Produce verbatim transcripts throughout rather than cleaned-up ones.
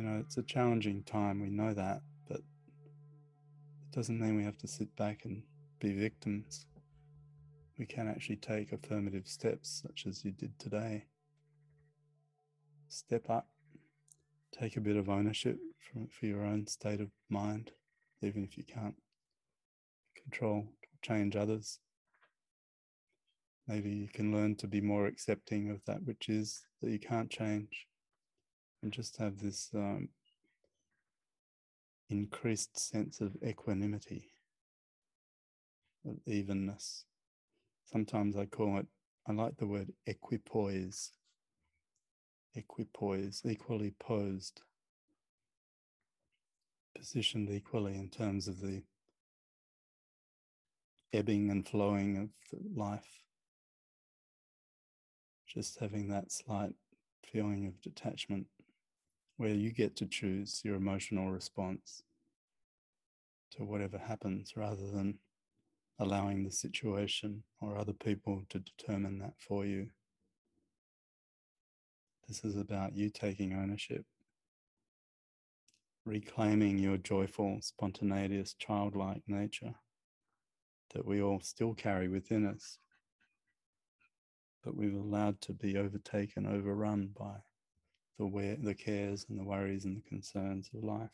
you know, it's a challenging time, we know that, but it doesn't mean we have to sit back and be victims. We can actually take affirmative steps, such as you did today. Step up, take a bit of ownership for, for your own state of mind, even if you can't control, change others. Maybe you can learn to be more accepting of that which is, that you can't change, and just have this um, increased sense of equanimity, of evenness. Sometimes I call it, I like the word equipoise, equipoise, equally posed, positioned equally in terms of the ebbing and flowing of life. Just having that slight feeling of detachment where you get to choose your emotional response to whatever happens, rather than allowing the situation or other people to determine that for you. This is about you taking ownership, reclaiming your joyful, spontaneous, childlike nature that we all still carry within us, but we've allowed to be overtaken, overrun by the, where, the cares and the worries and the concerns of life.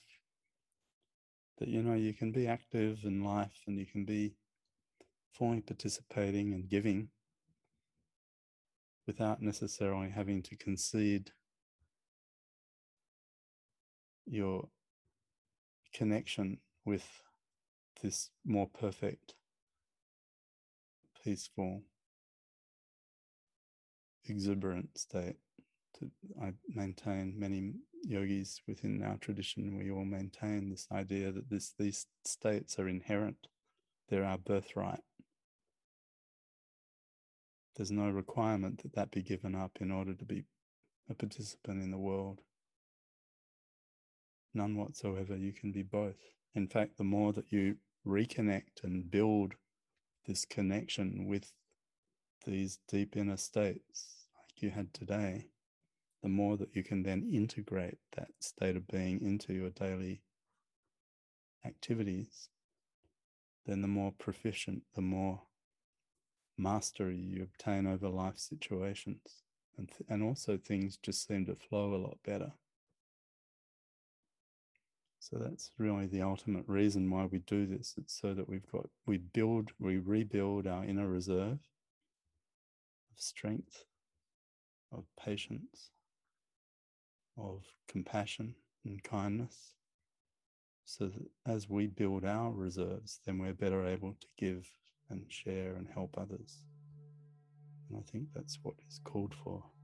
But you know, you can be active in life and you can be fully participating and giving without necessarily having to concede your connection with this more perfect, peaceful, exuberant state. To, I maintain many yogis within our tradition, we all maintain this idea that this, these states are inherent. They're our birthright. There's no requirement that that be given up in order to be a participant in the world. None whatsoever. You can be both. In fact, the more that you reconnect and build this connection with these deep inner states like you had today, the more that you can then integrate that state of being into your daily activities, then the more proficient, the more mastery you obtain over life situations, and, th- and also things just seem to flow a lot better. So that's really the ultimate reason why we do this. It's so that we've got, we build, we rebuild our inner reserve of strength, of patience, of compassion and kindness, so that as we build our reserves, then we're better able to give and share and help others. And I think that's what it's called for.